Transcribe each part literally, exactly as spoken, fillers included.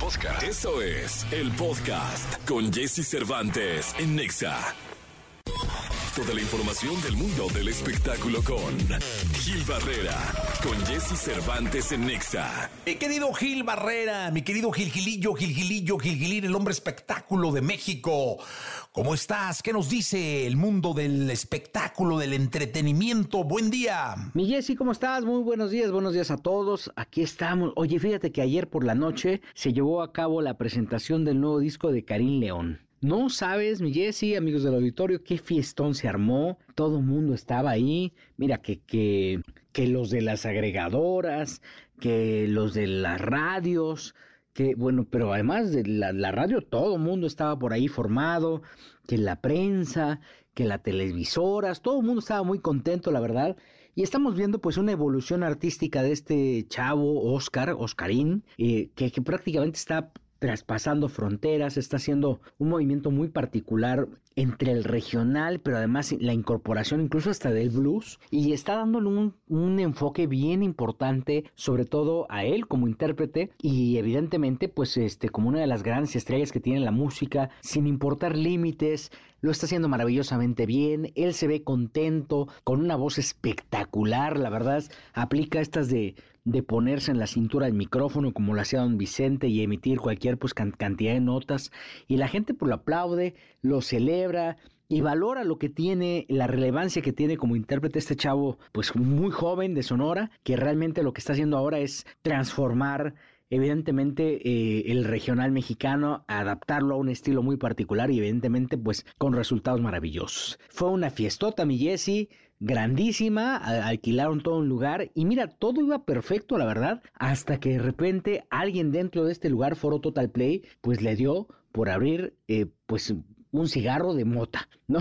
Podcast. Eso es el podcast con Jessie Cervantes en Nexa. Toda la información del mundo del espectáculo con Gil Barrera, con Jessie Cervantes en Nexa. Mi querido Gil Barrera, mi querido Gilgilillo, Gilgilillo, Gilgilín, el hombre espectáculo de México. ¿Cómo estás? ¿Qué nos dice el mundo del espectáculo, del entretenimiento? Buen día. Mi Jessie, ¿cómo estás? Muy buenos días, buenos días a todos. Aquí estamos. Oye, fíjate que ayer por la noche se llevó a cabo la presentación del nuevo disco de Karim León. No sabes, mi Jessie, amigos del auditorio, qué fiestón se armó. Todo el mundo estaba ahí. Mira, que, que, que los de las agregadoras, que los de las radios, que bueno, pero además de la, la radio, todo el mundo estaba por ahí formado, que la prensa, que las televisoras, todo el mundo estaba muy contento, la verdad. Y estamos viendo pues una evolución artística de este chavo, Óscar, Oscarín, eh, que, que prácticamente está traspasando fronteras, está haciendo un movimiento muy particular entre el regional, pero además la incorporación incluso hasta del blues, y está dándole un, un enfoque bien importante, sobre todo a él como intérprete, y evidentemente pues este como una de las grandes estrellas que tiene la música, sin importar límites. Lo está haciendo maravillosamente bien, él se ve contento, con una voz espectacular, la verdad, aplica estas de, de ponerse en la cintura del micrófono, como lo hacía don Vicente, y emitir cualquier pues, can- cantidad de notas, y la gente pues, lo aplaude, lo celebra, y valora lo que tiene, la relevancia que tiene como intérprete este chavo, pues muy joven de Sonora, que realmente lo que está haciendo ahora es transformar evidentemente eh, el regional mexicano, adaptarlo a un estilo muy particular y evidentemente pues con resultados maravillosos. Fue una fiestota, mi Jessie, grandísima, alquilaron todo un lugar y mira, todo iba perfecto, la verdad, hasta que de repente alguien dentro de este lugar, Foro Total Play, pues le dio por abrir eh, pues un cigarro de mota, ¿no?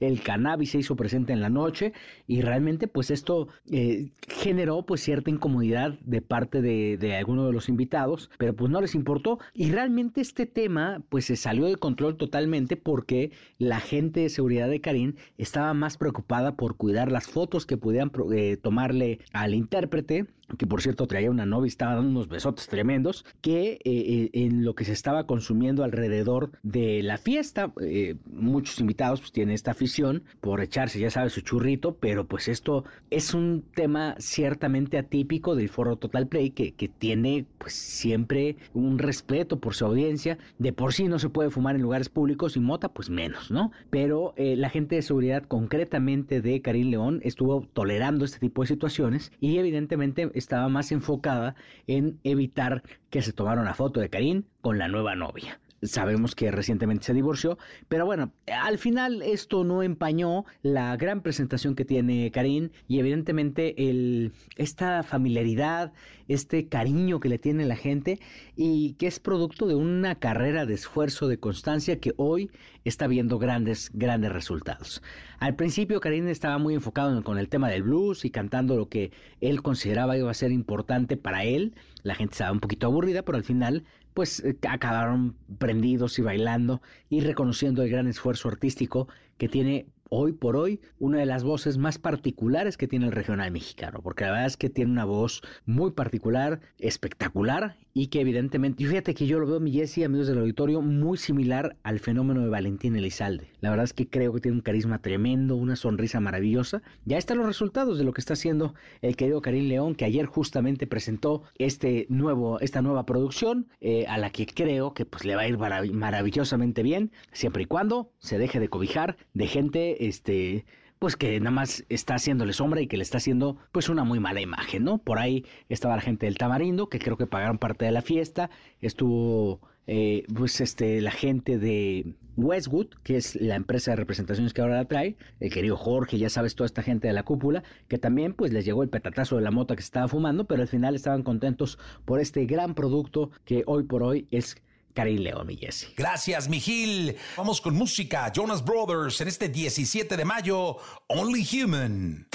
El cannabis se hizo presente en la noche y realmente pues esto eh, generó pues cierta incomodidad de parte de, de alguno de los invitados, pero pues no les importó y realmente este tema pues se salió de control totalmente porque la gente de seguridad de Karim estaba más preocupada por cuidar las fotos que pudieran eh, tomarle al intérprete, que por cierto traía una novia y estaba dando unos besotes tremendos, que eh, en lo que se estaba consumiendo alrededor de la fiesta. Eh, muchos invitados pues tienen esta afición por echarse, ya sabes, su churrito, pero pues esto es un tema ciertamente atípico del Foro Total Play, que, que tiene pues siempre un respeto por su audiencia. De por sí no se puede fumar en lugares públicos y mota pues menos, ¿no? Pero eh, la gente de seguridad concretamente de Karim León estuvo tolerando este tipo de situaciones y evidentemente estaba más enfocada en evitar que se tomara una foto de Karim con la nueva novia. Sabemos que recientemente se divorció, pero bueno, al final esto no empañó la gran presentación que tiene Karim y evidentemente el, esta familiaridad, este cariño que le tiene la gente y que es producto de una carrera de esfuerzo, de constancia que hoy está viendo grandes, grandes resultados. Al principio Karim estaba muy enfocado en, con el tema del blues y cantando lo que él consideraba iba a ser importante para él. La gente estaba un poquito aburrida, pero al final pues acabaron prendidos y bailando y reconociendo el gran esfuerzo artístico que tiene hoy por hoy una de las voces más particulares que tiene el regional mexicano, porque la verdad es que tiene una voz muy particular, espectacular y que evidentemente, fíjate que yo lo veo, mi Jessie, amigos del auditorio, muy similar al fenómeno de Valentín Elizalde. La verdad es que creo que tiene un carisma tremendo, una sonrisa maravillosa. Ya están los resultados de lo que está haciendo el querido Karim León, que ayer justamente presentó este nuevo, esta nueva producción, eh, a la que creo que pues le va a ir marav- maravillosamente bien, siempre y cuando se deje de cobijar de gente este, pues que nada más está haciéndole sombra y que le está haciendo pues una muy mala imagen, ¿no? Por ahí estaba la gente del Tamarindo, que creo que pagaron parte de la fiesta, estuvo eh, pues este la gente de Westwood, que es la empresa de representaciones que ahora la trae, el querido Jorge, ya sabes, toda esta gente de la cúpula, que también pues les llegó el petatazo de la mota que se estaba fumando, pero al final estaban contentos por este gran producto que hoy por hoy es Karim León, mi Jessie. Gracias, mi Gil. Vamos con música. Jonas Brothers en este diecisiete de mayo. Only Human.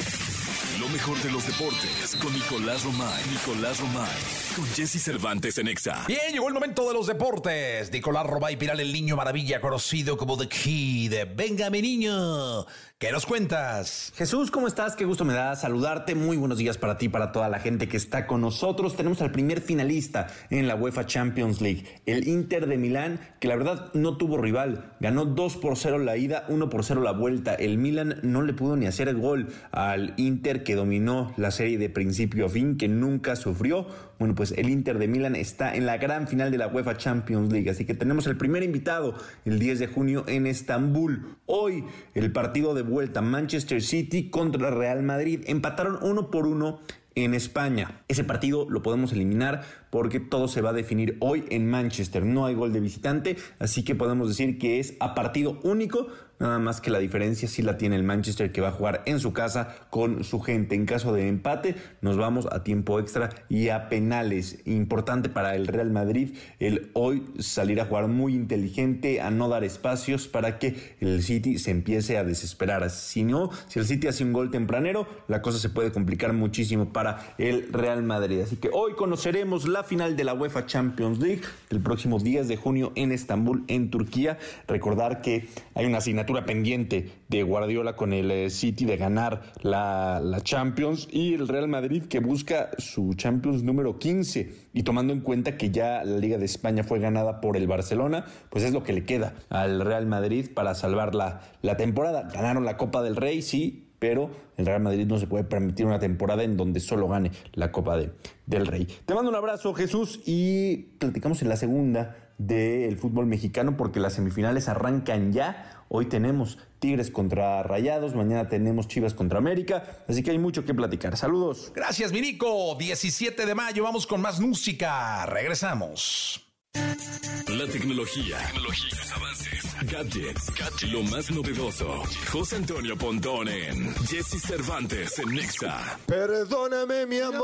Lo mejor de los deportes con Nicolás Romay. Nicolás Romay. Con Jessie Cervantes en Exa. Bien, llegó el momento de los deportes. Nicolás Romay Viral, el niño maravilla, conocido como The Kid. Venga, mi niño. ¿Qué nos cuentas? Jesús, ¿cómo estás? Qué gusto me da saludarte. Muy buenos días para ti, para toda la gente que está con nosotros. Tenemos al primer finalista en la UEFA Champions League, el Inter de Milán, que la verdad no tuvo rival. Ganó dos por cero la ida, uno por cero la vuelta. El Milán no le pudo ni hacer el gol al Inter, que dominó la serie de principio a fin, que nunca sufrió. Bueno, pues el Inter de Milán está en la gran final de la UEFA Champions League, así que tenemos el primer invitado el diez de junio en Estambul. Hoy el partido de vuelta, Manchester City contra Real Madrid. Empataron uno por uno en España. Ese partido lo podemos eliminar porque todo se va a definir hoy en Manchester. No hay gol de visitante, así que podemos decir que es a partido único. Nada más que la diferencia sí la tiene el Manchester, que va a jugar en su casa con su gente. En caso de empate, nos vamos a tiempo extra y a penales. Importante para el Real Madrid el hoy salir a jugar muy inteligente, a no dar espacios para que el City se empiece a desesperar. Si no, si el City hace un gol tempranero, la cosa se puede complicar muchísimo para el Real Madrid. Así que hoy conoceremos la final de la UEFA Champions League el próximo diez de junio en Estambul, en Turquía. Recordar que hay una asignatura pendiente de Guardiola con el City de ganar la, la Champions, y el Real Madrid que busca su Champions número quince, y tomando en cuenta que ya la Liga de España fue ganada por el Barcelona, pues es lo que le queda al Real Madrid para salvar la, la temporada. Ganaron la Copa del Rey, sí, pero el Real Madrid no se puede permitir una temporada en donde solo gane la Copa de, del Rey. Te mando un abrazo, Jesús, y platicamos en la segunda del fútbol mexicano, porque las semifinales arrancan ya. Hoy tenemos Tigres contra Rayados, mañana tenemos Chivas contra América, así que hay mucho que platicar. Saludos. Gracias, Mirico. diecisiete de mayo, vamos con más música. Regresamos. La tecnología, tecnología, avances, gadgets, gadgets, lo más novedoso. José Antonio Pontón en Jessie Cervantes en Nexa. Perdóname, mi amor,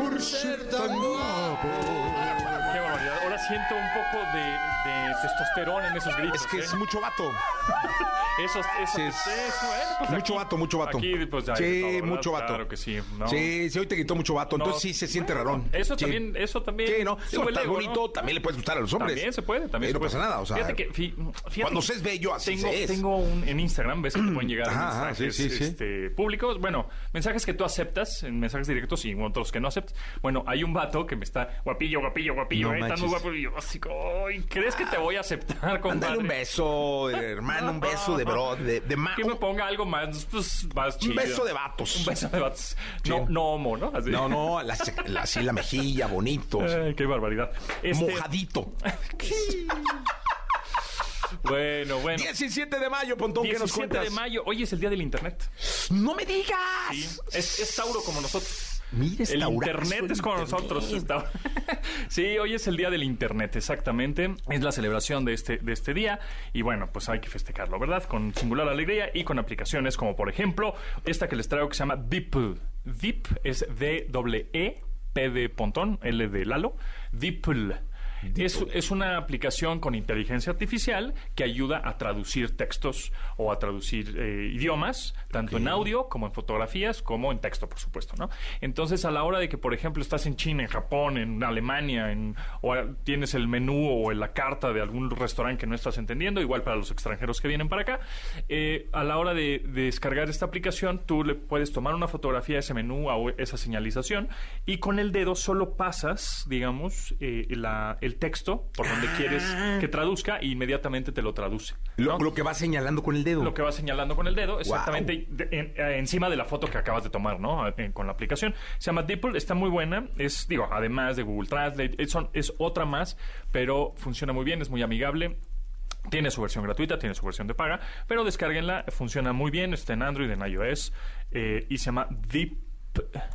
por ser tan guapo. Ahora siento un poco de, de testosterona en esos gritos. Es que ¿eh? es mucho vato. Esos, esos sí, es, bueno, pues mucho aquí, vato, mucho vato. Aquí, pues, sí, todo, mucho vato. Claro que sí. No. Sí, sí, hoy te gritó mucho vato, no, entonces sí se siente no, rarón. Eso sí. también, eso también. Sí, no, eso está bonito, ¿no? También le puedes gustar a los hombres. También se puede, también. Eh, no se puede. Pasa nada, o sea. Fíjate que fí, fíjate cuando se es bello así tengo, se es. Tengo un, en Instagram, ves que te pueden llegar ajá, mensajes sí, sí, este, sí. públicos, bueno, mensajes que tú aceptas, en mensajes directos y otros que no aceptas. Bueno, hay un vato que me está guapillo, guapillo, guapillo, eh, tan muy guapo y yo así, ay, ¿crees que te voy a aceptar, compadre? Mándale un beso, hermano, un beso de bro, de, de ma... Que me ponga algo más, pues, más chido. Un beso de vatos. Un beso de vatos. Sí. No, no homo, ¿no? Así. No, no, la, la, así la mejilla, bonito. Ay, qué barbaridad. Este... Mojadito. Bueno, bueno. diecisiete de mayo, Pontón, ¿qué nos cuentas? diecisiete de mayo, hoy es el día del internet. ¡No me digas! Sí, es, es Tauro como nosotros. Mira, el internet es con nosotros. Sí, hoy es el día del internet, exactamente. Es la celebración de este, de este día. Y bueno, pues hay que festejarlo, ¿verdad? Con singular alegría y con aplicaciones como, por ejemplo, esta que les traigo que se llama DeepL. Deep es D-E-E, P de Pontón, L de Lalo. DeepL. Es, es una aplicación con inteligencia artificial que ayuda a traducir textos o a traducir eh, idiomas, tanto okay. en audio como en fotografías, como en texto, por supuesto, ¿no? Entonces, a la hora de que, por ejemplo, estás en China, en Japón, en Alemania, en, o a, tienes el menú o en la carta de algún restaurante que no estás entendiendo, igual para los extranjeros que vienen para acá, eh, a la hora de, de descargar esta aplicación, tú le puedes tomar una fotografía de ese menú o esa señalización y con el dedo solo pasas, digamos, eh, la... el texto por donde ah. quieres que traduzca y inmediatamente te lo traduce, ¿no? Lo, lo que va señalando con el dedo. Lo que va señalando con el dedo, exactamente, wow. de, en, encima de la foto que acabas de tomar, ¿no? En, con la aplicación. Se llama DeepL, está muy buena. Es, digo, además de Google Translate, es, es otra más, pero funciona muy bien, es muy amigable. Tiene su versión gratuita, tiene su versión de paga, pero descárguenla, funciona muy bien, está en Android, en iOS, eh, y se llama DeepL.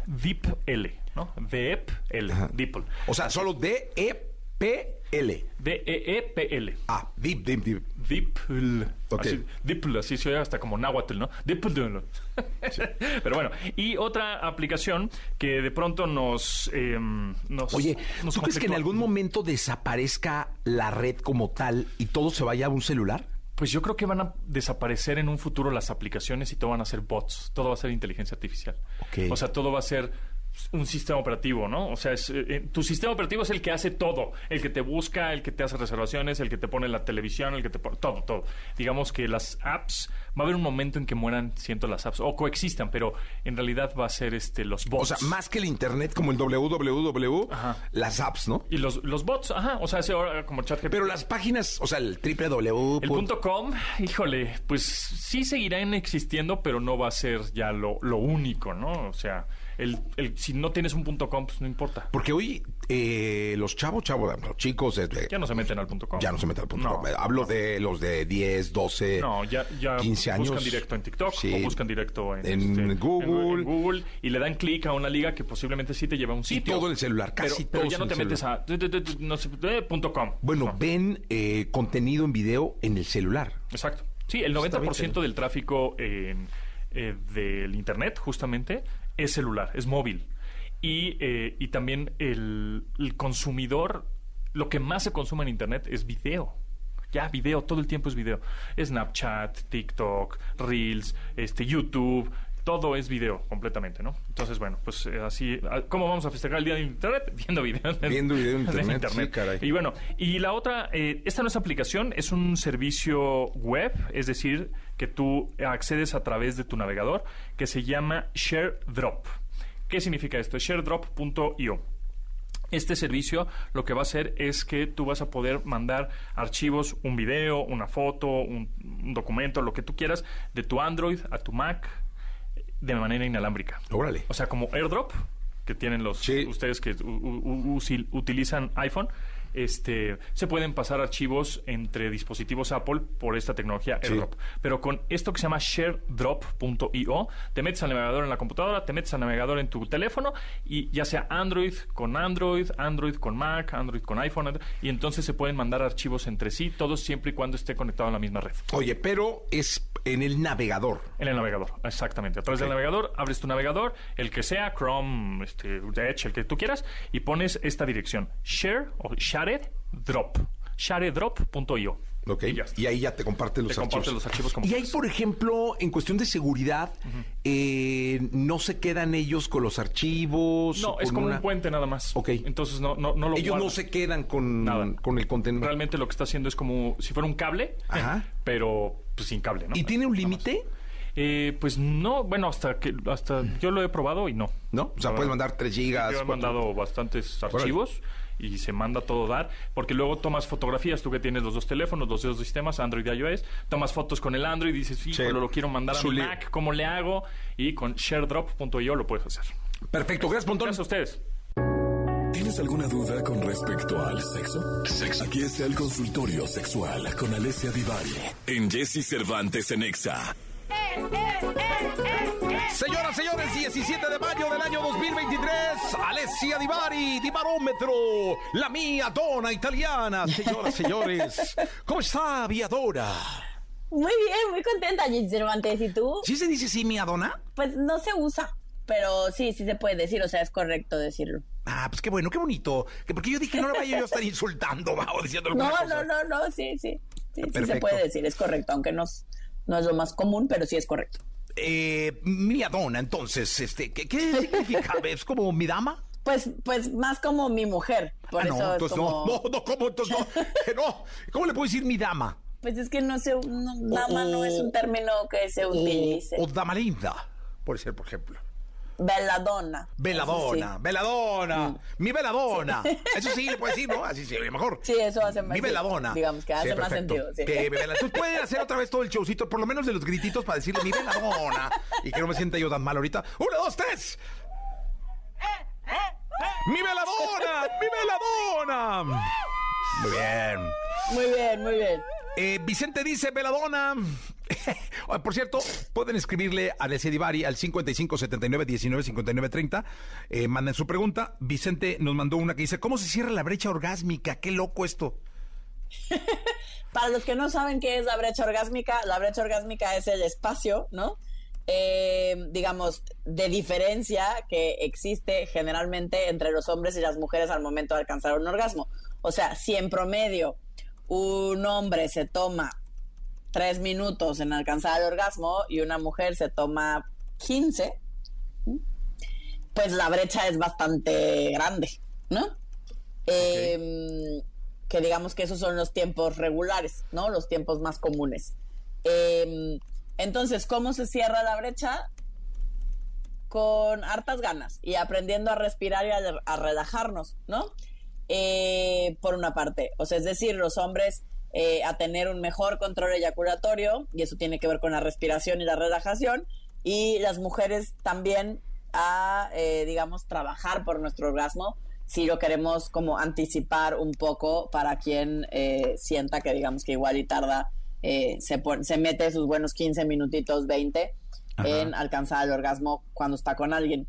DeepL, ¿no? DeepL, DeepL. O sea, solo D-E-P. P-L. D-E-E-P-L. Ah, Deep, Deep, Deep. DeepL. Okay. Así, DeepL, así se oye hasta como náhuatl, ¿no? DeepL. Sí. Pero bueno, y otra aplicación que de pronto nos... Eh, nos Oye, nos ¿tú crees que en algún momento desaparezca la red como tal y todo se vaya a un celular? Pues yo creo que van a desaparecer en un futuro las aplicaciones y todo van a ser bots. Todo va a ser inteligencia artificial. Okay. O sea, todo va a ser un sistema operativo, ¿no? O sea, es, eh, tu sistema operativo es el que hace todo. El que te busca, el que te hace reservaciones, el que te pone la televisión, el que te pone... Todo, todo. Digamos que las apps... Va a haber un momento en que mueran, siento, las apps. O coexistan, pero en realidad va a ser este los bots. O sea, más que el internet, como el doble u doble u doble u, ajá, las apps, ¿no? Y los, los bots, ajá. O sea, ese ahora como ChatGPT. Pero las páginas, o sea, el triple W... El punto com, híjole, pues sí seguirán existiendo, pero no va a ser ya lo, lo único, ¿no? O sea... El, el, si no tienes un punto com, pues no importa. Porque hoy eh, los chavos, chavos, los chicos... Eh, ya no se meten al punto com. Ya no se meten al punto no, com. Hablo no. de los de diez, doce, no, ya, ya quince años. Buscan directo en TikTok, sí, o buscan directo en, en, este, Google. En, en Google. Y le dan clic a una liga que posiblemente sí te lleva a un sitio. Y todo en el celular, casi pero, todo. Pero ya no te metes a no sé, eh, punto com. Bueno, no. ven eh, contenido en video en el celular. Exacto. Sí, el noventa por ciento del tráfico eh, eh, del internet, justamente... es celular, es móvil. Y, eh, y también el, el consumidor, lo que más se consume en internet es video. Ya, video, todo el tiempo es video. Snapchat, TikTok, Reels, este, YouTube, todo es video completamente, ¿no? Entonces, bueno, pues eh, así, ¿cómo vamos a festejar el día de internet? Viendo video. Viendo video en internet, en internet. Sí, caray. Y bueno, y la otra, eh, esta no es aplicación, es un servicio web, es decir... que tú accedes a través de tu navegador, que se llama ShareDrop. ¿Qué significa esto? share drop punto i o. Este servicio lo que va a hacer es que tú vas a poder mandar archivos, un video, una foto, un, un documento, lo que tú quieras, de tu Android a tu Mac, de manera inalámbrica. Órale. O sea, como AirDrop, que tienen los sí. ustedes que u, u, u, usil, utilizan iPhone... Este, se pueden pasar archivos entre dispositivos Apple por esta tecnología AirDrop. Sí. Pero con esto que se llama share drop punto i o, te metes al navegador en la computadora, te metes al navegador en tu teléfono, y ya sea Android con Android, Android con Mac, Android con iPhone, Android, y entonces se pueden mandar archivos entre sí, todos siempre y cuando esté conectado a la misma red. Oye, pero es en el navegador. En el navegador, exactamente. A través okay. del navegador, abres tu navegador, el que sea, Chrome, este, Edge, el que tú quieras, y pones esta dirección, share o share ShareDrop, share drop punto i o. Ok, y, y ahí ya te comparte los te archivos. Comparte los archivos como y ahí, por ejemplo, en cuestión de seguridad, uh-huh. eh, ¿no se quedan ellos con los archivos? No, es como una... un puente nada más. Ok. Entonces no, no, no lo ellos guardan. No se quedan con, nada. con el contenido. Realmente lo que está haciendo es como si fuera un cable, Ajá. pero pues, sin cable, ¿no? ¿Y tiene un límite? Eh, pues no, bueno, hasta que hasta yo lo he probado y no. ¿No? O sea, puedes mandar tres gigas. Yo he mandado bastantes archivos. Y se manda todo dar, porque luego tomas fotografías, tú que tienes los dos teléfonos, los dos sistemas, Android y iOS, tomas fotos con el Android y dices, sí, sí. Pero lo quiero mandar a mi Mac, ¿cómo le hago? Y con share drop punto i o lo puedes hacer. Perfecto, gracias, Pontón. Gracias a ustedes. ¿Tienes alguna duda con respecto al sexo? Sexo. Aquí está el consultorio sexual con Alessia Di Bari en Jessie Cervantes en Exa. Eh, eh, eh, eh, eh. Señoras, señores, diecisiete de mayo del año dos mil veintitrés, Alessia Di Bari, Di Barómetro, la mía dona italiana. Señoras, señores, ¿cómo está, viadora? Muy bien, muy contenta, Jessie Cervantes, ¿y tú? ¿Sí se dice sí, mía dona? Pues no se usa, pero sí, sí se puede decir, o sea, es correcto decirlo. Ah, pues qué bueno, qué bonito, porque yo dije no la vaya yo a estar insultando, va, o diciendo alguna cosa. No, no, no, no, sí, sí, sí, sí se puede decir, es correcto, aunque nos... No es lo más común, pero sí es correcto. Eh, mía dona, entonces, este, ¿qué, qué significa? ¿Es como mi dama? Pues, pues más como mi mujer. Por ah, eso no, entonces es como... no, no, no, ¿cómo? Entonces no, no, ¿cómo le puedo decir mi dama? Pues es que no sé, no, dama o, no es un término que se utilice. O, o dama linda, puede ser, por ejemplo. Veladona. Veladona, sí. veladona, mm. mi veladona. Sí. Eso sí le puedes decir, ¿no? Así se ve mejor. Sí, eso hace más sentido. Mi veladona. Digamos que hace sí, más sentido. Sí. Te, tú puedes hacer otra vez todo el showcito, por lo menos de los grititos, para decirle mi veladona. Y que no me sienta yo tan mal ahorita. ¡Uno, dos, tres! ¡Mi veladona! ¡Mi veladona! Muy bien. Muy bien, muy bien. Eh, Vicente dice, veladona... Por cierto, pueden escribirle a Alessia Di Bari al cincuenta y cinco, setenta y nueve, diecinueve, cincuenta y nueve, treinta. eh, Manden su pregunta. Vicente nos mandó una que dice, ¿cómo se cierra la brecha orgásmica? ¡Qué loco esto! Para los que no saben qué es la brecha orgásmica, la brecha orgásmica es el espacio, ¿no? Eh, digamos, de diferencia que existe generalmente entre los hombres y las mujeres al momento de alcanzar un orgasmo. O sea, si en promedio un hombre se toma tres minutos en alcanzar el orgasmo y una mujer se toma quince, pues la brecha es bastante grande, ¿no? Okay. Eh, que digamos que esos son los tiempos regulares, ¿no? Los tiempos más comunes. Eh, entonces, ¿cómo se cierra la brecha? Con hartas ganas y aprendiendo a respirar y a, a relajarnos, ¿no? Eh, por una parte, o sea, es decir, los hombres eh, a tener un mejor control eyaculatorio, y eso tiene que ver con la respiración y la relajación, y las mujeres también a, eh, digamos, trabajar por nuestro orgasmo, si lo queremos como anticipar un poco para quien eh, sienta que, digamos, que igual y tarda, eh, se, pon- se mete sus buenos quince minutitos, veinte, ajá, en alcanzar el orgasmo cuando está con alguien.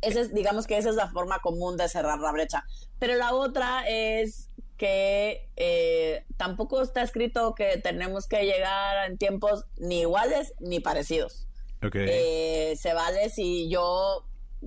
Esa es, digamos que esa es la forma común de cerrar la brecha. Pero la otra es que eh, tampoco está escrito que tenemos que llegar en tiempos ni iguales ni parecidos. Okay. Eh, se vale si yo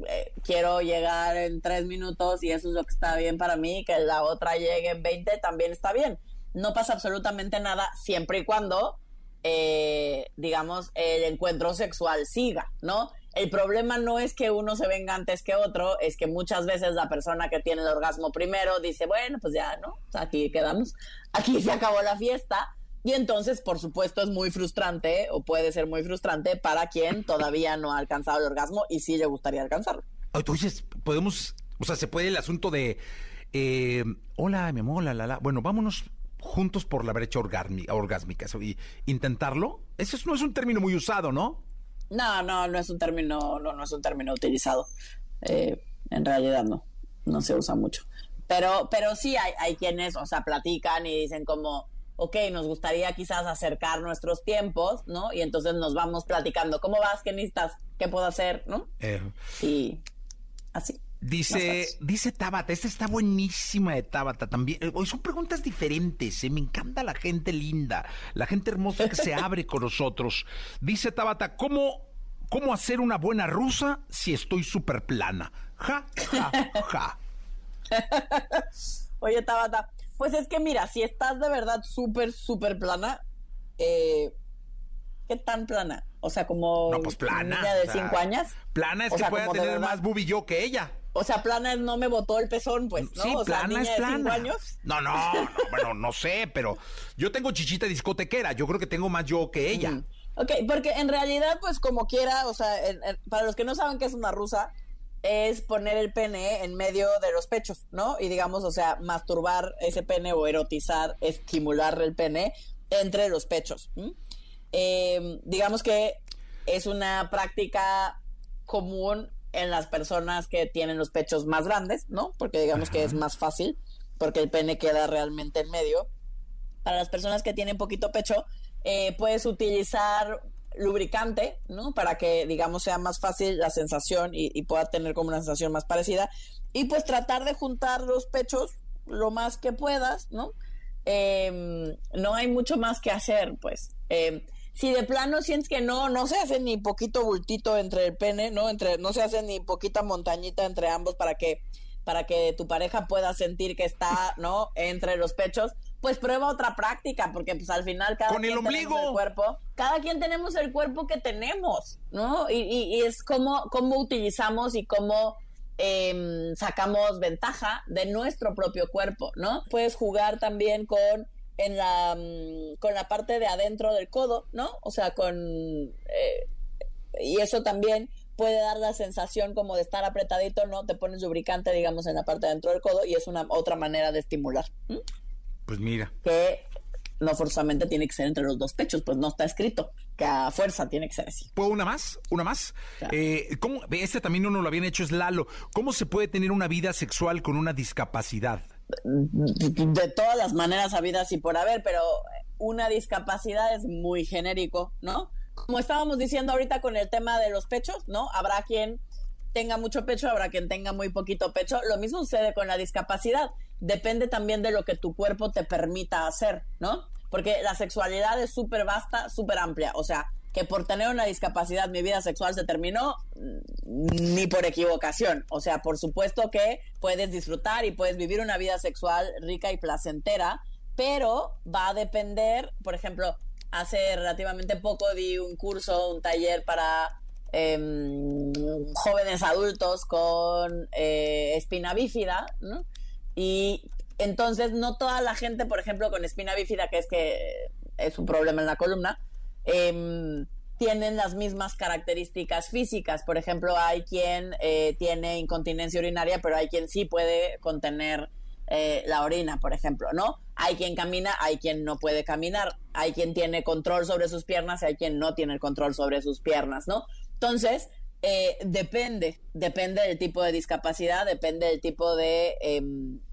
eh, quiero llegar en tres minutos y eso es lo que está bien para mí, que la otra llegue en veinte también está bien. No pasa absolutamente nada siempre y cuando Eh, digamos, el encuentro sexual siga, ¿no? El problema no es que uno se venga antes que otro, es que muchas veces la persona que tiene el orgasmo primero dice, bueno, pues ya, ¿no? Aquí quedamos, aquí se acabó la fiesta, y entonces, por supuesto, es muy frustrante, o puede ser muy frustrante para quien todavía no ha alcanzado el orgasmo y sí le gustaría alcanzarlo. Entonces, podemos, o sea, se puede el asunto de, eh, hola, mi amor, la, la, la, bueno, vámonos juntos por la brecha orgásmica, y intentarlo. Eso no es un término muy usado, ¿no? No, no, no es un término, no, no es un término utilizado. Eh, en realidad no, no se usa mucho. Pero, pero sí hay, hay quienes, o sea, platican y dicen como, ok, nos gustaría quizás acercar nuestros tiempos, ¿no? Y entonces nos vamos platicando, ¿cómo vas? ¿Qué necesitas? ¿Qué puedo hacer? ¿No? Eh. Y así. Dice, dice Tabata, esta está buenísima de Tabata también. Hoy son preguntas diferentes, ¿eh? Me encanta la gente linda, la gente hermosa que se abre con nosotros. Dice Tabata, ¿cómo, cómo hacer una buena rusa si estoy súper plana? Ja, ja, ja. Oye, Tabata, pues es que mira, si estás de verdad súper, súper plana, eh, ¿qué tan plana? O sea, como no, pues plana, niña de cinco años. Plana es que pueda tener más bubi yo que ella. O sea, plana no me botó el pezón, pues, ¿no? Sí, o plana sea, niña es de plana. Cinco años. No, no, no, bueno, no sé, pero yo tengo chichita discotequera, yo creo que tengo más yo que ella. Mm. Ok, porque en realidad, pues, como quiera, o sea, en, en, para los que no saben qué es una rusa, es poner el pene en medio de los pechos, ¿no? Y digamos, o sea, masturbar ese pene o erotizar, estimular el pene entre los pechos. ¿Mm? Eh, digamos que es una práctica común en las personas que tienen los pechos más grandes, ¿no? Porque digamos, ajá, que es más fácil, porque el pene queda realmente en medio. Para las personas que tienen poquito pecho, eh, puedes utilizar lubricante, ¿no? Para que, digamos, sea más fácil la sensación y, y pueda tener como una sensación más parecida. Y pues tratar de juntar los pechos lo más que puedas, ¿no? Eh, no hay mucho más que hacer, pues. Eh, Si de plano sientes que no, no se hace ni poquito bultito entre el pene, ¿no? Entre, no se hace ni poquita montañita entre ambos para que, para que tu pareja pueda sentir que está, ¿no? Entre los pechos, pues prueba otra práctica, porque pues al final cada quien tenemos el cuerpo, cada quien tenemos el cuerpo que tenemos, ¿no? Y, y, y es cómo, cómo utilizamos y cómo eh, sacamos ventaja de nuestro propio cuerpo, ¿no? Puedes jugar también con en la con la parte de adentro del codo, ¿no? O sea, con eh, y eso también puede dar la sensación como de estar apretadito, ¿no? Te pones lubricante, digamos, en la parte de adentro del codo, y es una otra manera de estimular. ¿Mm? Pues mira, que no forzosamente tiene que ser entre los dos pechos, pues no está escrito que a fuerza tiene que ser así. ¿Puedo una más? ¿Una más? Claro. Eh, ¿cómo? Este también uno lo habían hecho, es Lalo. ¿Cómo se puede tener una vida sexual con una discapacidad? De todas las maneras habidas y por haber, pero una discapacidad es muy genérico, ¿no? Como estábamos diciendo ahorita con el tema de los pechos, ¿no? Habrá quien tenga mucho pecho, habrá quien tenga muy poquito pecho. Lo mismo sucede con la discapacidad. Depende también de lo que tu cuerpo te permita hacer, ¿no? Porque la sexualidad es súper vasta, súper amplia. O sea, que por tener una discapacidad mi vida sexual se terminó, ni por equivocación. O sea, por supuesto que puedes disfrutar y puedes vivir una vida sexual rica y placentera, pero va a depender, por ejemplo, hace relativamente poco di un curso, un taller para eh, jóvenes adultos con eh, espina bífida, ¿no? Y entonces no toda la gente, por ejemplo, con espina bífida, que es que es un problema en la columna, eh, tienen las mismas características físicas. Por ejemplo, hay quien eh, tiene incontinencia urinaria, pero hay quien sí puede contener eh, la orina, por ejemplo, ¿no? Hay quien camina, hay quien no puede caminar, hay quien tiene control sobre sus piernas y hay quien no tiene el control sobre sus piernas, ¿no? Entonces, eh, depende, depende del tipo de discapacidad, depende del tipo de, eh,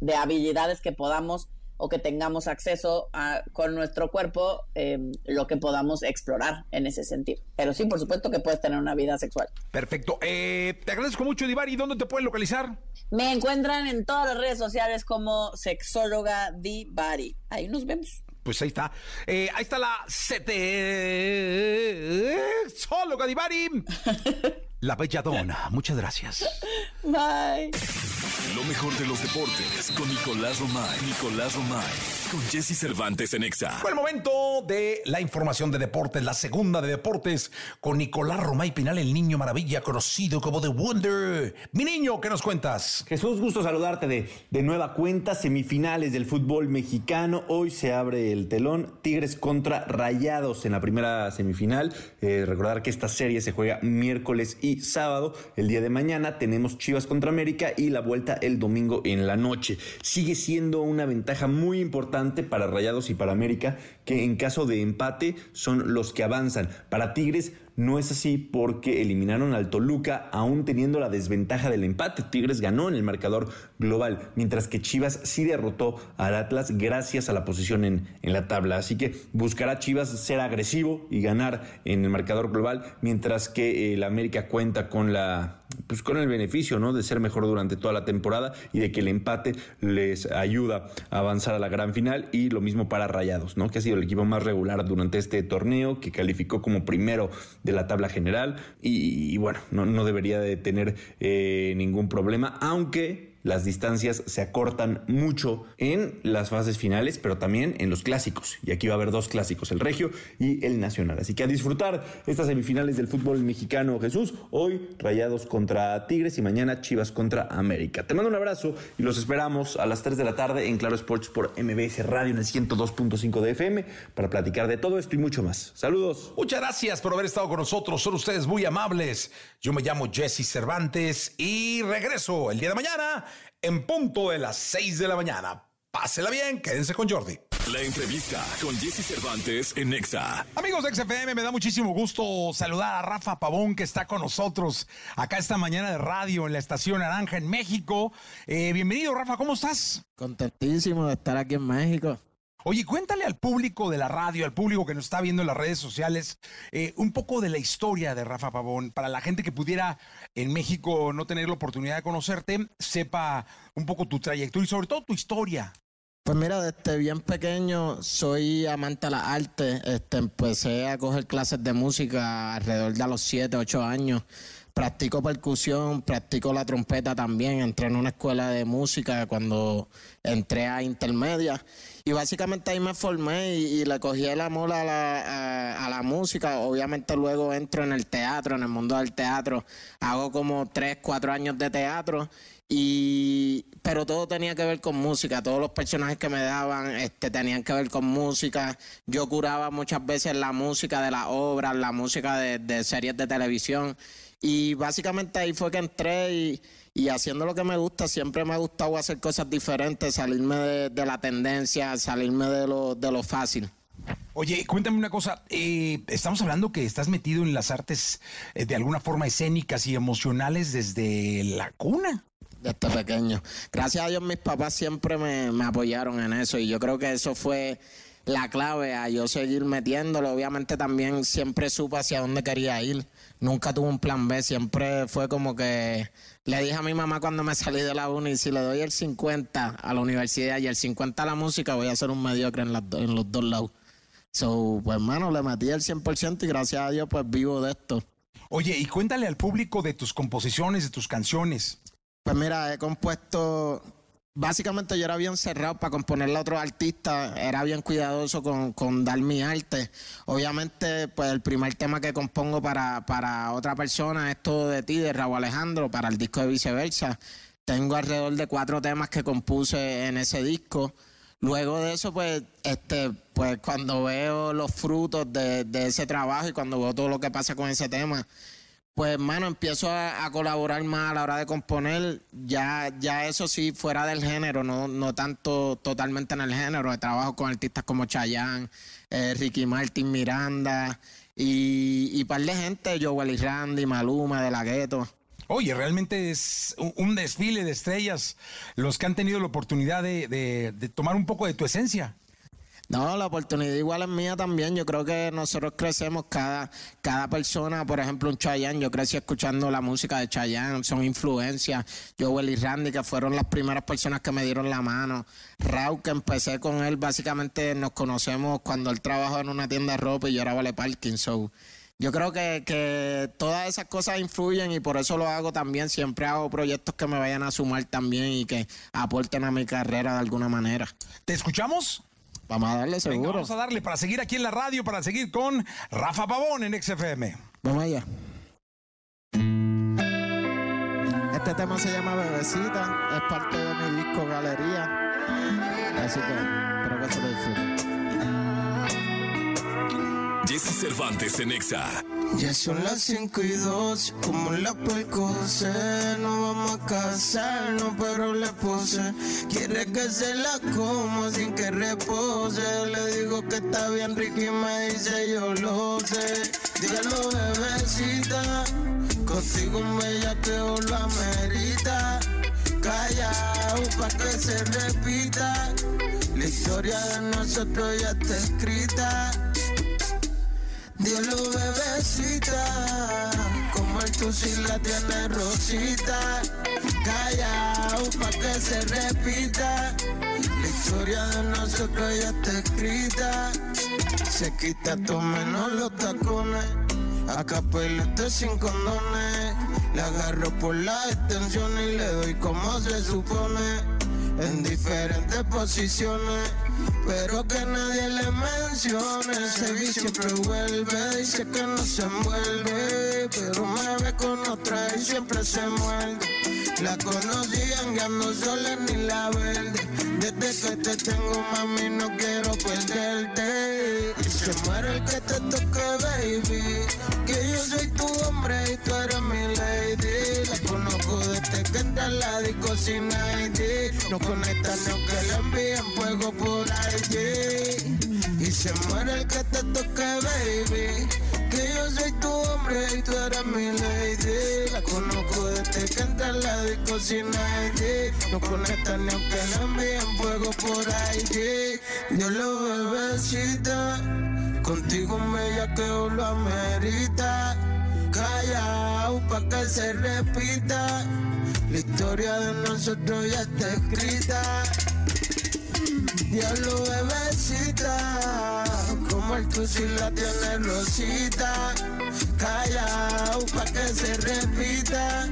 de habilidades que podamos o que tengamos acceso a, con nuestro cuerpo, eh, lo que podamos explorar en ese sentido. Pero sí, por supuesto que puedes tener una vida sexual. Perfecto. Eh, te agradezco mucho, Di Bari. ¿Dónde te pueden localizar? Me encuentran en todas las redes sociales como sexóloga Di Bari. Ahí nos vemos. Pues ahí está. Eh, ahí está la sexóloga Di Bari. La belladona. Muchas gracias. Bye. Lo mejor de los deportes con Nicolás Romay. Nicolás Romay. Con Jessie Cervantes en Exa. Fue el momento de la información de deportes, la segunda de deportes, con Nicolás Romay Pinal, el niño maravilla, conocido como The Wonder. Mi niño, ¿qué nos cuentas? Jesús, gusto saludarte de, de nueva cuenta. Semifinales del fútbol mexicano. Hoy se abre el telón. Tigres contra Rayados en la primera semifinal. Eh, recordar que esta serie se juega miércoles y sábado. El día de mañana tenemos Chivas contra América y la vuelta el domingo en la noche. Sigue siendo una ventaja muy importante para Rayados y para América, que en caso de empate son los que avanzan. Para Tigres no es así, porque eliminaron al Toluca aún teniendo la desventaja del empate. Tigres ganó en el marcador global, mientras que Chivas sí derrotó al Atlas gracias a la posición en, en la tabla. Así que buscará Chivas ser agresivo y ganar en el marcador global, mientras que el América cuenta con la... pues con el beneficio, ¿no?, de ser mejor durante toda la temporada y de que el empate les ayuda a avanzar a la gran final. Y lo mismo para Rayados, ¿no?, que ha sido el equipo más regular durante este torneo, que calificó como primero de la tabla general y, y bueno, no, no debería de tener eh, ningún problema, aunque las distancias se acortan mucho en las fases finales, pero también en los clásicos. Y aquí va a haber dos clásicos, el regio y el nacional. Así que a disfrutar estas semifinales del fútbol mexicano, Jesús. Hoy Rayados contra Tigres y mañana Chivas contra América. Te mando un abrazo y los esperamos a las tres de la tarde en Claro Sports por M B S Radio en el ciento dos punto cinco de F M para platicar de todo esto y mucho más. Saludos. Muchas gracias por haber estado con nosotros. Son ustedes muy amables. Yo me llamo Jessie Cervantes y regreso el día de mañana en punto de las seis de la mañana. Pásela bien, quédense con Jordi. La entrevista con Jessie Cervantes en Exa. Amigos de X F M, me da muchísimo gusto saludar a Rafa Pabón, que está con nosotros acá esta mañana de radio en la Estación Naranja en México. Eh, bienvenido, Rafa, ¿cómo estás? Contentísimo de estar aquí en México. Oye, cuéntale al público de la radio, al público que nos está viendo en las redes sociales, eh, un poco de la historia de Rafa Pabón, para la gente que pudiera en México no tener la oportunidad de conocerte, sepa un poco tu trayectoria y sobre todo tu historia. Pues mira, desde bien pequeño soy amante de las artes. Este, empecé a coger clases de música alrededor de los siete, ocho años. Practico percusión, practico la trompeta también. Entré en una escuela de música cuando entré a intermedia. Y básicamente ahí me formé y, y le cogí el amor a la, a, a la música. Obviamente luego entro en el teatro, en el mundo del teatro. Hago como tres, cuatro años de teatro. Y, pero todo tenía que ver con música, todos los personajes que me daban este, tenían que ver con música. Yo curaba muchas veces la música de las obras, la música de, de series de televisión. Y básicamente ahí fue que entré y, y haciendo lo que me gusta. Siempre me ha gustado hacer cosas diferentes, salirme de, de la tendencia, salirme de lo, de lo fácil. Oye, cuéntame una cosa, eh, estamos hablando que estás metido en las artes eh, de alguna forma escénicas y emocionales desde la cuna. Desde pequeño. Gracias a Dios mis papás siempre me, me apoyaron en eso y yo creo que eso fue la clave a yo seguir metiéndolo. Obviamente también siempre supe hacia dónde quería ir. Nunca tuve un plan B, siempre fue como que le dije a mi mamá cuando me salí de la uni, si le doy el cincuenta a la universidad y el cincuenta a la música, voy a ser un mediocre en, la, en los dos lados. So, pues hermano, le metí el cien por ciento y gracias a Dios pues vivo de esto. Oye, y cuéntale al público de tus composiciones, de tus canciones. Pues mira, he compuesto Básicamente yo era bien cerrado para componerle a otros artistas, era bien cuidadoso con, con dar mi arte. Obviamente, pues el primer tema que compongo para, para otra persona es Todo de Ti, de Rauw Alejandro, para el disco de Viceversa. Tengo alrededor de cuatro temas que compuse en ese disco. Luego de eso, pues, este, pues cuando veo los frutos de, de ese trabajo y cuando veo todo lo que pasa con ese tema, pues, mano, empiezo a, a colaborar más a la hora de componer, ya, ya eso sí, fuera del género, no, no tanto totalmente en el género. Trabajo con artistas como Chayanne, eh, Ricky Martin, Miranda y, y par de gente, Joel y Randy, Maluma, De La Ghetto. Oye, realmente es un desfile de estrellas los que han tenido la oportunidad de, de, de tomar un poco de tu esencia. No, la oportunidad igual es mía también. Yo creo que nosotros crecemos cada, cada persona. Por ejemplo, un Chayanne, yo crecí escuchando la música de Chayanne, son influencias. Joel y Randy, que fueron las primeras personas que me dieron la mano. Rauw, que empecé con él, básicamente nos conocemos cuando él trabajó en una tienda de ropa y yo era Vale Parking. So, yo creo que, que todas esas cosas influyen y por eso lo hago también. Siempre hago proyectos que me vayan a sumar también y que aporten a mi carrera de alguna manera. ¿Te escuchamos? Vamos a darle seguro. Venga, vamos a darle para seguir aquí en la radio, para seguir con Rafa Pabón en X F M. Vamos allá. Este tema se llama Bebecita, es parte de mi disco Galería. Así que espero que se lo disfruten. Jessie Cervantes en Exa. Ya son las cinco y dos, como la percose. No vamos a casarnos, pero le pose. Quiere que se la coma sin que repose. Le digo que está bien rica y me dice yo lo sé. Dígalo, bebecita, contigo un bellaqueo lo amerita. Callao pa' que se repita, la historia de nosotros ya está escrita. Dilo, bebecita, como el tu si la tiene rosita. Callao pa' que se repita, la historia de nosotros ya está escrita. Se quita tu menos los tacones, a capela estoy sin condones. La agarro por la extensión y le doy como se supone, en diferentes posiciones, pero que nadie le mencione. Ese vicio siempre vuelve, dice que no se envuelve, pero me ve con otra y siempre se muerde. La conocían ganando sola ni la verde. Desde que te tengo, mami, no quiero perderte. Y se muere el que te toque, baby, que yo soy tu hombre y tú eres mi lady. La conozco desde que entra la disco sin I D. No conectan ni aunque le envíen fuego por I G. Y se muere el que te toque, baby, que yo soy tu hombre y tú eres mi lady. La conozco desde que entra en la disco sin I D. No conectan ni aunque le envíen fuego por I G. Yo lo bebecita, contigo un bellaqueo lo amerita. Callao pa' que se repita, la historia de nosotros ya está escrita. Diablo, bebecita, como el tu si la tiene rosita. Callao pa' que se repita,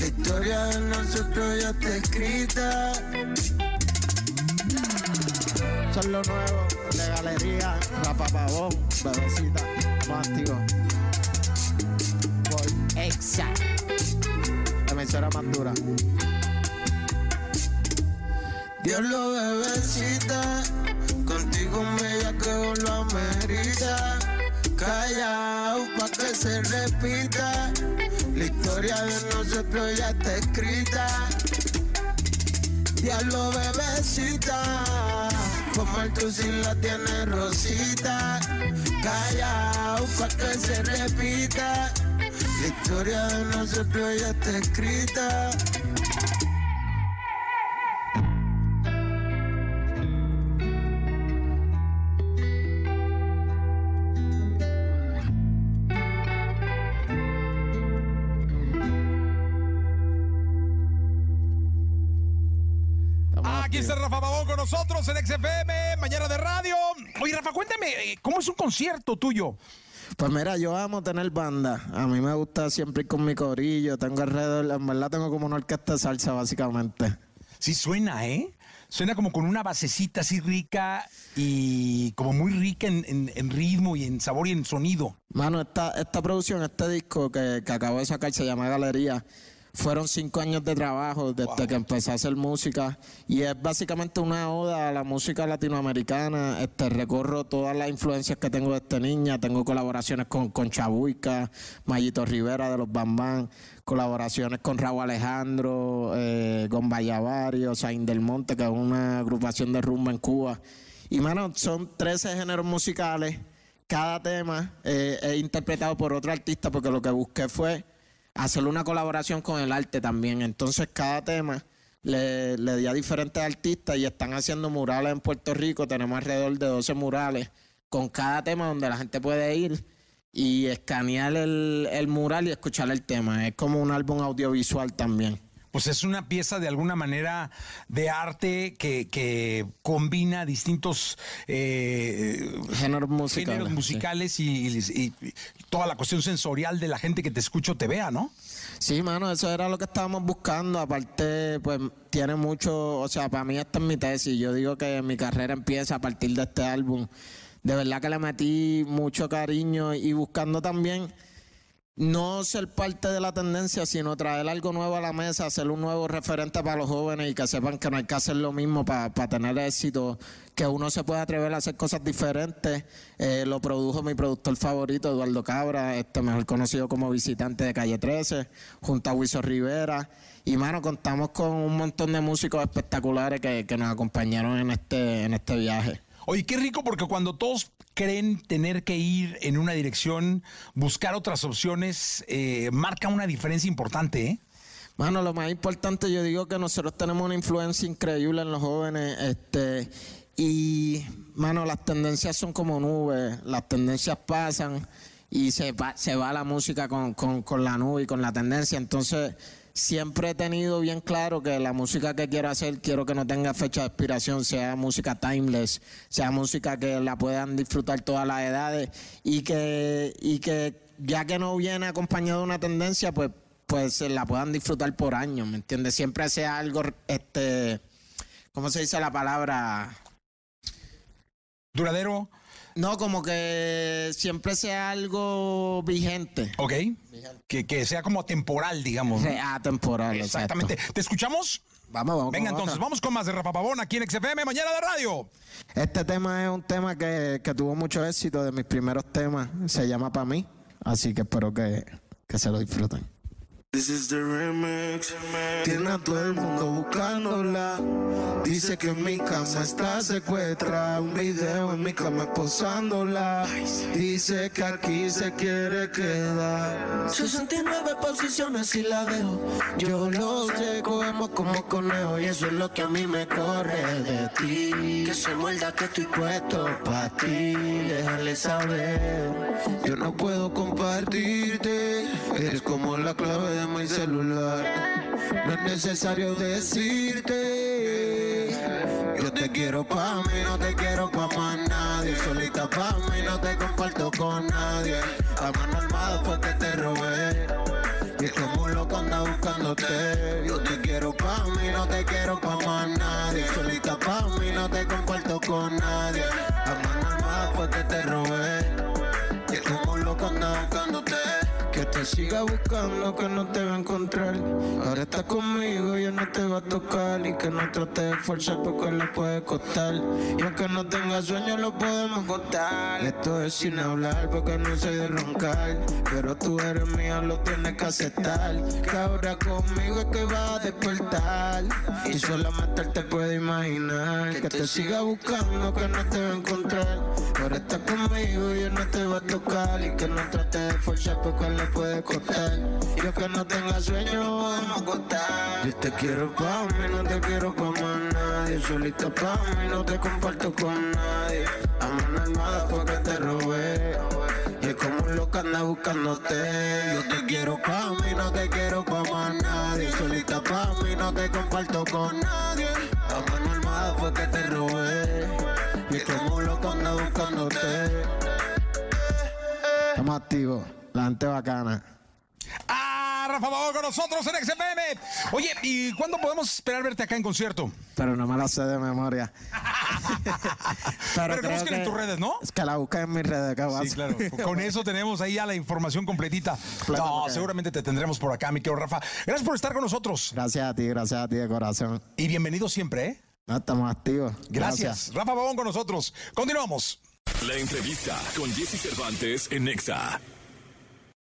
la historia de nosotros ya está escrita. Eso es lo nuevo de Galería, Rafa Pabón, Bebecita, Mástico. Por Exa, la emisora más dura. Diablo, bebecita, contigo un bellaqueo lo amerita. Callao pa' que se repita, la historia de nosotros ya está escrita. Diablo, bebecita, como el tu si la tiene rosita. Callao pa' que se repita, la historia de nosotros ya está escrita. Aquí está Rafa Pabón con nosotros en X F M, mañana de radio. Oye, Rafa, cuéntame, ¿cómo es un concierto tuyo? Pues mira, yo amo tener banda. A mí me gusta siempre ir con mi corillo. Tengo alrededor, en verdad tengo como una orquesta de salsa, básicamente. Sí suena, ¿eh? Suena como con una basecita así rica y como muy rica en, en, en ritmo y en sabor y en sonido. Mano, esta, esta producción, este disco que, que acabo de sacar se llama Galería. Fueron cinco años de trabajo desde wow. que empecé a hacer música y es básicamente una oda a la música latinoamericana. Este, recorro todas las influencias que tengo de esta niña. Tengo colaboraciones con, con Chabuica, Mayito Rivera de los Bambán, colaboraciones con Rauw Alejandro, eh, con Vallavario, Saín del Monte, que es una agrupación de rumba en Cuba. Y mano, son trece géneros musicales. Cada tema eh, es interpretado por otro artista porque lo que busqué fue hacer una colaboración con el arte también. Entonces cada tema le, le di a diferentes artistas y están haciendo murales en Puerto Rico. Tenemos alrededor de doce murales con cada tema donde la gente puede ir y escanear el, el mural y escuchar el tema. Es como un álbum audiovisual también. Pues es una pieza de alguna manera de arte que, que combina distintos eh, géneros musicales, géneros musicales sí. y, y, y toda la cuestión sensorial de la gente que te escucha o te vea, ¿no? Sí, mano, eso era lo que estábamos buscando. Aparte, pues tiene mucho, o sea, para mí esta es mi tesis. Yo digo que mi carrera empieza a partir de este álbum. De verdad que le metí mucho cariño y buscando también no ser parte de la tendencia, sino traer algo nuevo a la mesa, hacer un nuevo referente para los jóvenes y que sepan que no hay que hacer lo mismo para pa tener éxito, que uno se puede atrever a hacer cosas diferentes. Eh, lo produjo mi productor favorito, Eduardo Cabra, este mejor conocido como Visitante de Calle trece, junto a Wilson Rivera. Y mano, contamos con un montón de músicos espectaculares que, que nos acompañaron en este, en este viaje. Oye, qué rico, porque cuando todos creen tener que ir en una dirección, buscar otras opciones, eh, marca una diferencia importante, ¿eh? Bueno, lo más importante, yo digo que nosotros tenemos una influencia increíble en los jóvenes, este, y, mano, las tendencias son como nubes, las tendencias pasan y se va, se va la música con, con, con la nube y con la tendencia, entonces siempre he tenido bien claro que la música que quiero hacer, quiero que no tenga fecha de expiración, sea música timeless, sea música que la puedan disfrutar todas las edades y que, y que ya que no viene acompañado de una tendencia, pues, pues la puedan disfrutar por años, ¿me entiendes? Siempre sea algo, este, ¿cómo se dice la palabra? Duradero. No, como que siempre sea algo vigente. Ok. Vigente. Que, que sea como atemporal, digamos. ¿No? Atemporal, exactamente. Exacto. ¿Te escuchamos? Vamos, vamos. Venga, entonces, otra. Vamos con más de Rafa Pabón aquí en X F M, Mañana de Radio. Este tema es un tema que, que tuvo mucho éxito, de mis primeros temas. Se llama Pa' Mí, así que espero que, que se lo disfruten. This is the remix. Tiene a todo el mundo buscándola. Dice que en mi casa está secuestrada. Un video en mi cama posándola. Dice que aquí se quiere quedar. sesenta y nueve posiciones y la dejo. Yo lo sé, cogemos como conejo. Y eso es lo que a mí me corre de ti. Que se muerda que estoy puesto pa' ti. Déjale saber. Yo no puedo compartirte. Eres como la clave de mi celular. No es necesario decirte. Yo te quiero pa' mí, no te quiero pa' más nadie. Solita pa' mí, no te comparto con nadie. A mano armada fue que te robé. Y es como un loco anda buscándote. Yo te quiero pa' mí, no te quiero pa' más nadie. Solita pa' mí, no te comparto con nadie. A mano armada fue que te robé. Y es como un loco anda buscándote. Que te siga buscando, que no te va a encontrar. Ahora estás conmigo, yo no te va a tocar. Y que no trate de forzar porque le puede costar. Y aunque no tenga sueño lo podemos contar. Esto es sin hablar porque no soy de roncar. Pero tú eres mía, lo tienes que aceptar. Que ahora conmigo es que vas a despertar. Y solamente él te puede imaginar. Que te siga buscando, que no te va a encontrar. Ahora estás conmigo, yo no te va a tocar. Y que no trate de forzar porque le puede costar. Yo que no tenga sueño podemos acostar. Yo te quiero pa' mí, no te quiero pa' más nadie. Solita pa' mí, no te comparto con nadie. A mano armada fue que te robé. Y es como un loco anda buscándote. Yo te quiero pa' mí, no te quiero pa' más nadie. Solita pa' mí, no te comparto con nadie. A mano armada fue que te robé. Y es como un loco anda buscándote. Estamos activos. La gente bacana. Rafa Pabón con nosotros en X F M. Oye, ¿y cuándo podemos esperar verte acá en concierto? Pero no me la sé de memoria. Pero, Pero que busquen que en tus redes, ¿no? Es que la busquen en mis redes, acá vas. Sí, claro. Con eso tenemos ahí ya la información completita. Plata no, porque... seguramente te tendremos por acá, mi querido Rafa. Gracias por estar con nosotros. Gracias a ti, gracias a ti de corazón. Y bienvenido siempre, ¿eh? No, estamos activos. Gracias. Gracias. Rafa Pabón con nosotros. Continuamos. La entrevista con Jessie Cervantes en Nexa.